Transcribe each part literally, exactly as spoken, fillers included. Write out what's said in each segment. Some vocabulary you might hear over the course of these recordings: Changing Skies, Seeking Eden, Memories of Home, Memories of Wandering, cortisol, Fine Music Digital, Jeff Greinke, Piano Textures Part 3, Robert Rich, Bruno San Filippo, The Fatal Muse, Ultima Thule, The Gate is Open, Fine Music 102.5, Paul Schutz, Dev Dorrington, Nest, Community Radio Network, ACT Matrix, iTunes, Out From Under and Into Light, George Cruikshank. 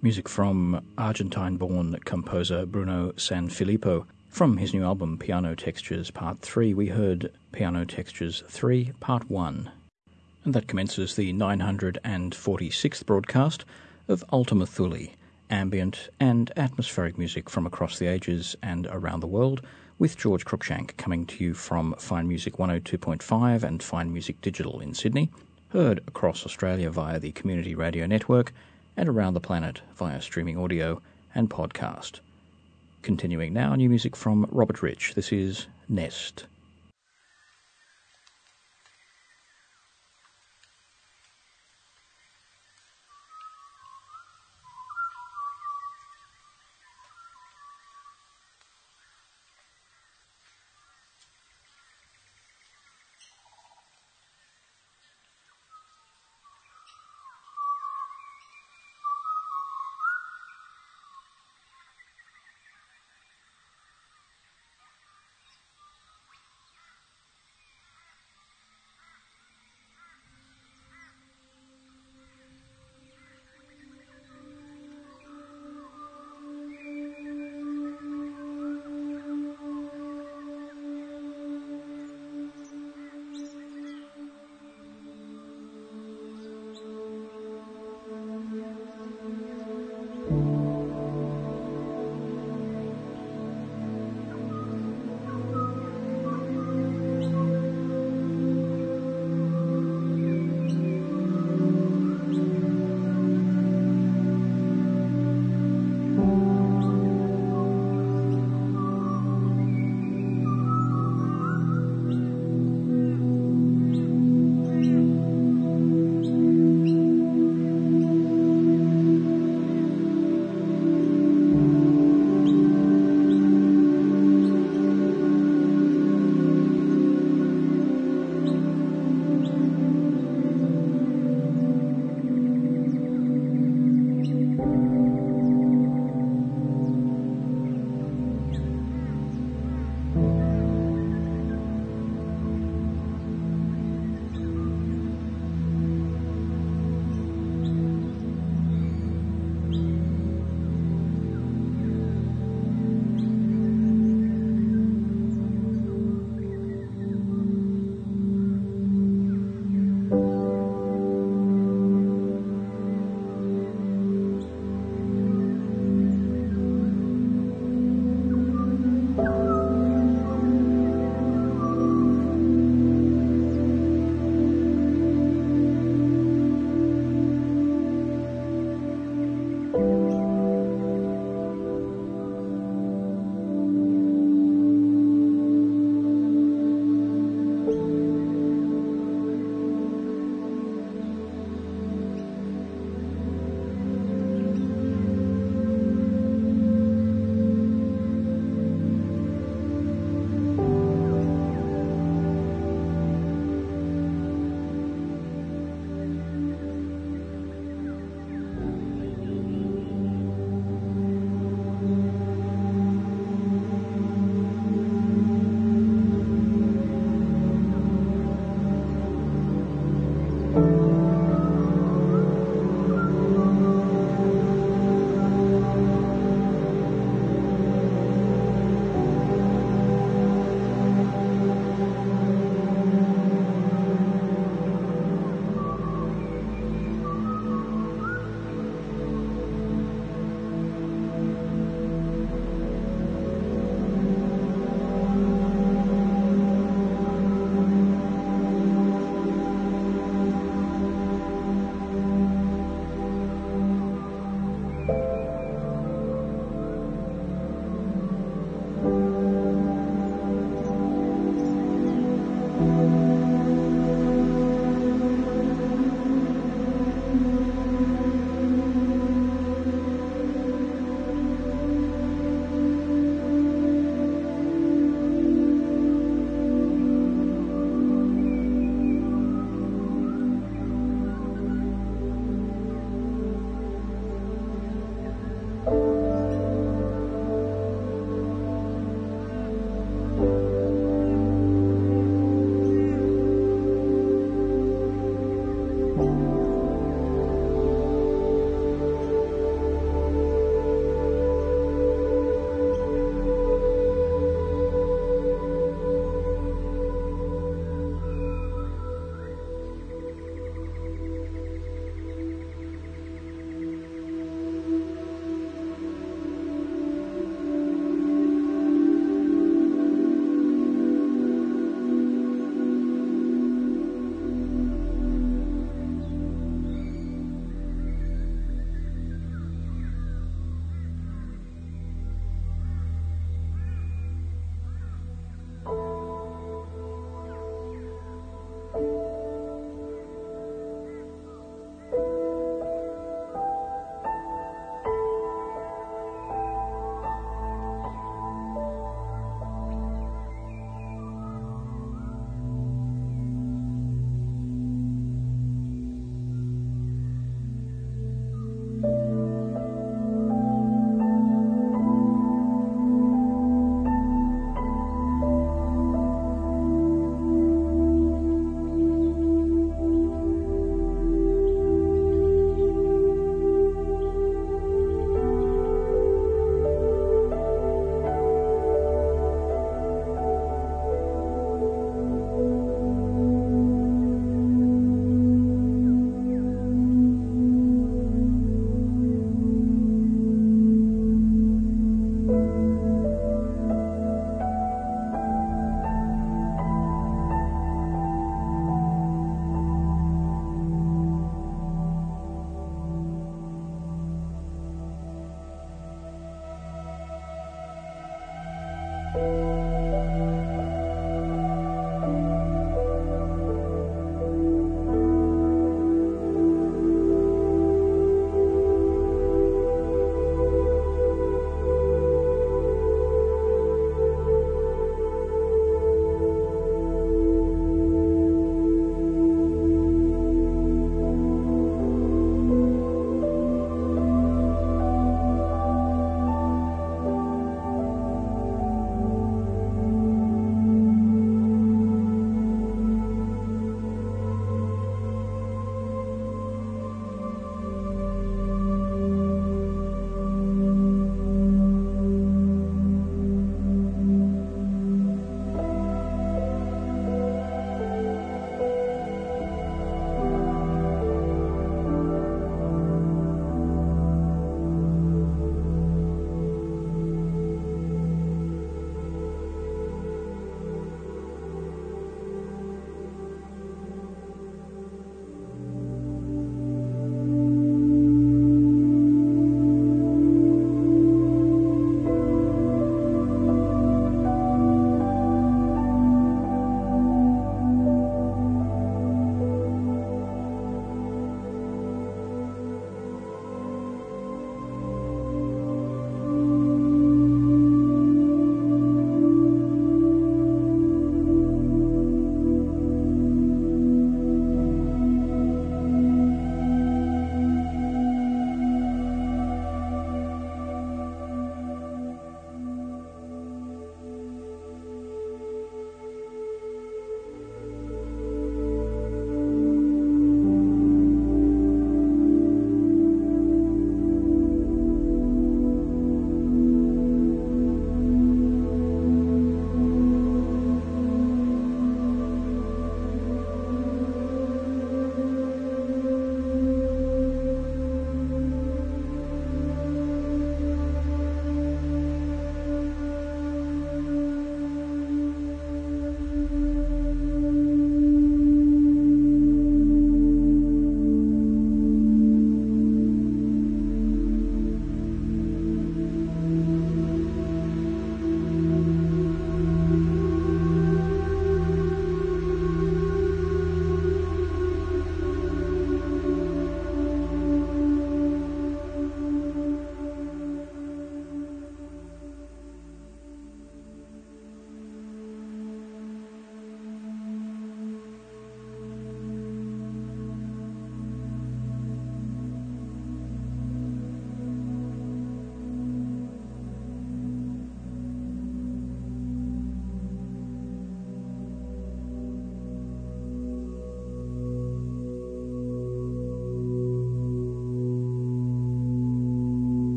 Music from Argentine-born composer Bruno San Filippo. From his new album Piano Textures Part three, we heard Piano Textures three, Part one. And that commences the nine hundred forty-sixth broadcast of Ultima Thule, ambient and atmospheric music from across the ages and around the world, with George Cruikshank coming to you from Fine Music one oh two point five and Fine Music Digital in Sydney, heard across Australia via the Community Radio Network, and around the planet via streaming audio and podcast. Continuing now, new music from Robert Rich. This is Nest.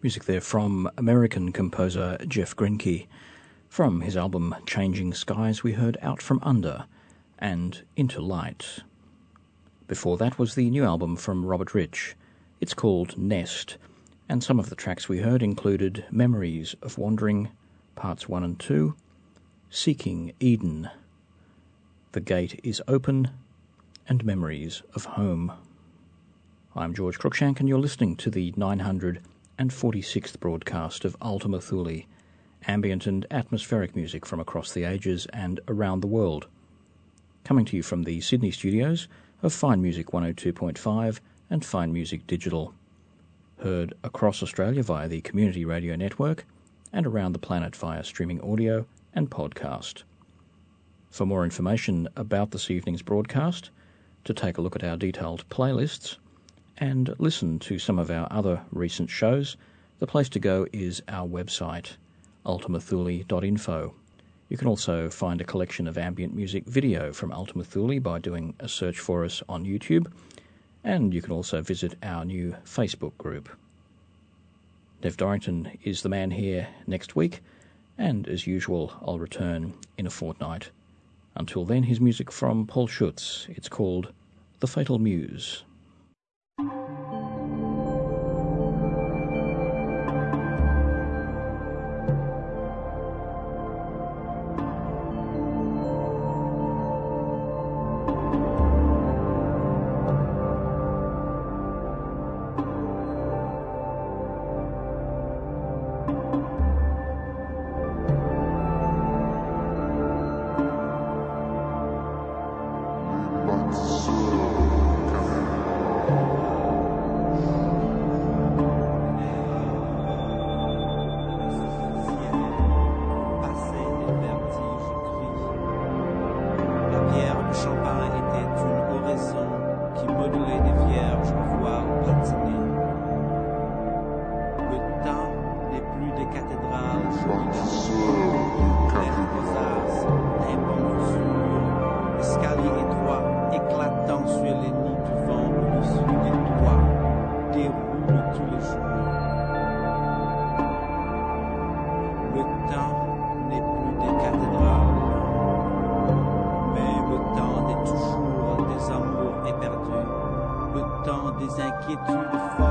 Music there from American composer Jeff Greinke. From his album Changing Skies we heard Out From Under and Into Light. Before that was the new album from Robert Rich. It's called Nest, and some of the tracks we heard included Memories of Wandering, Parts one and two, Seeking Eden, The Gate is Open, and Memories of Home. I'm George Cruikshank, and you're listening to the nine hundred forty-sixth broadcast of Ultima Thule, ambient and atmospheric music from across the ages and around the world. Coming to you from the Sydney studios of Fine Music one oh two point five and Fine Music Digital. Heard across Australia via the Community Radio Network and around the planet via streaming audio and podcast. For more information about this evening's broadcast, to take a look at our detailed playlists, and listen to some of our other recent shows, the place to go is our website, ultima thule dot info. You can also find a collection of ambient music video from Ultima Thule by doing a search for us on YouTube, and you can also visit our new Facebook group. Dev Dorrington is the man here next week, and as usual, I'll return in a fortnight. Until then, here's music from Paul Schutz. It's called The Fatal Muse. Get to the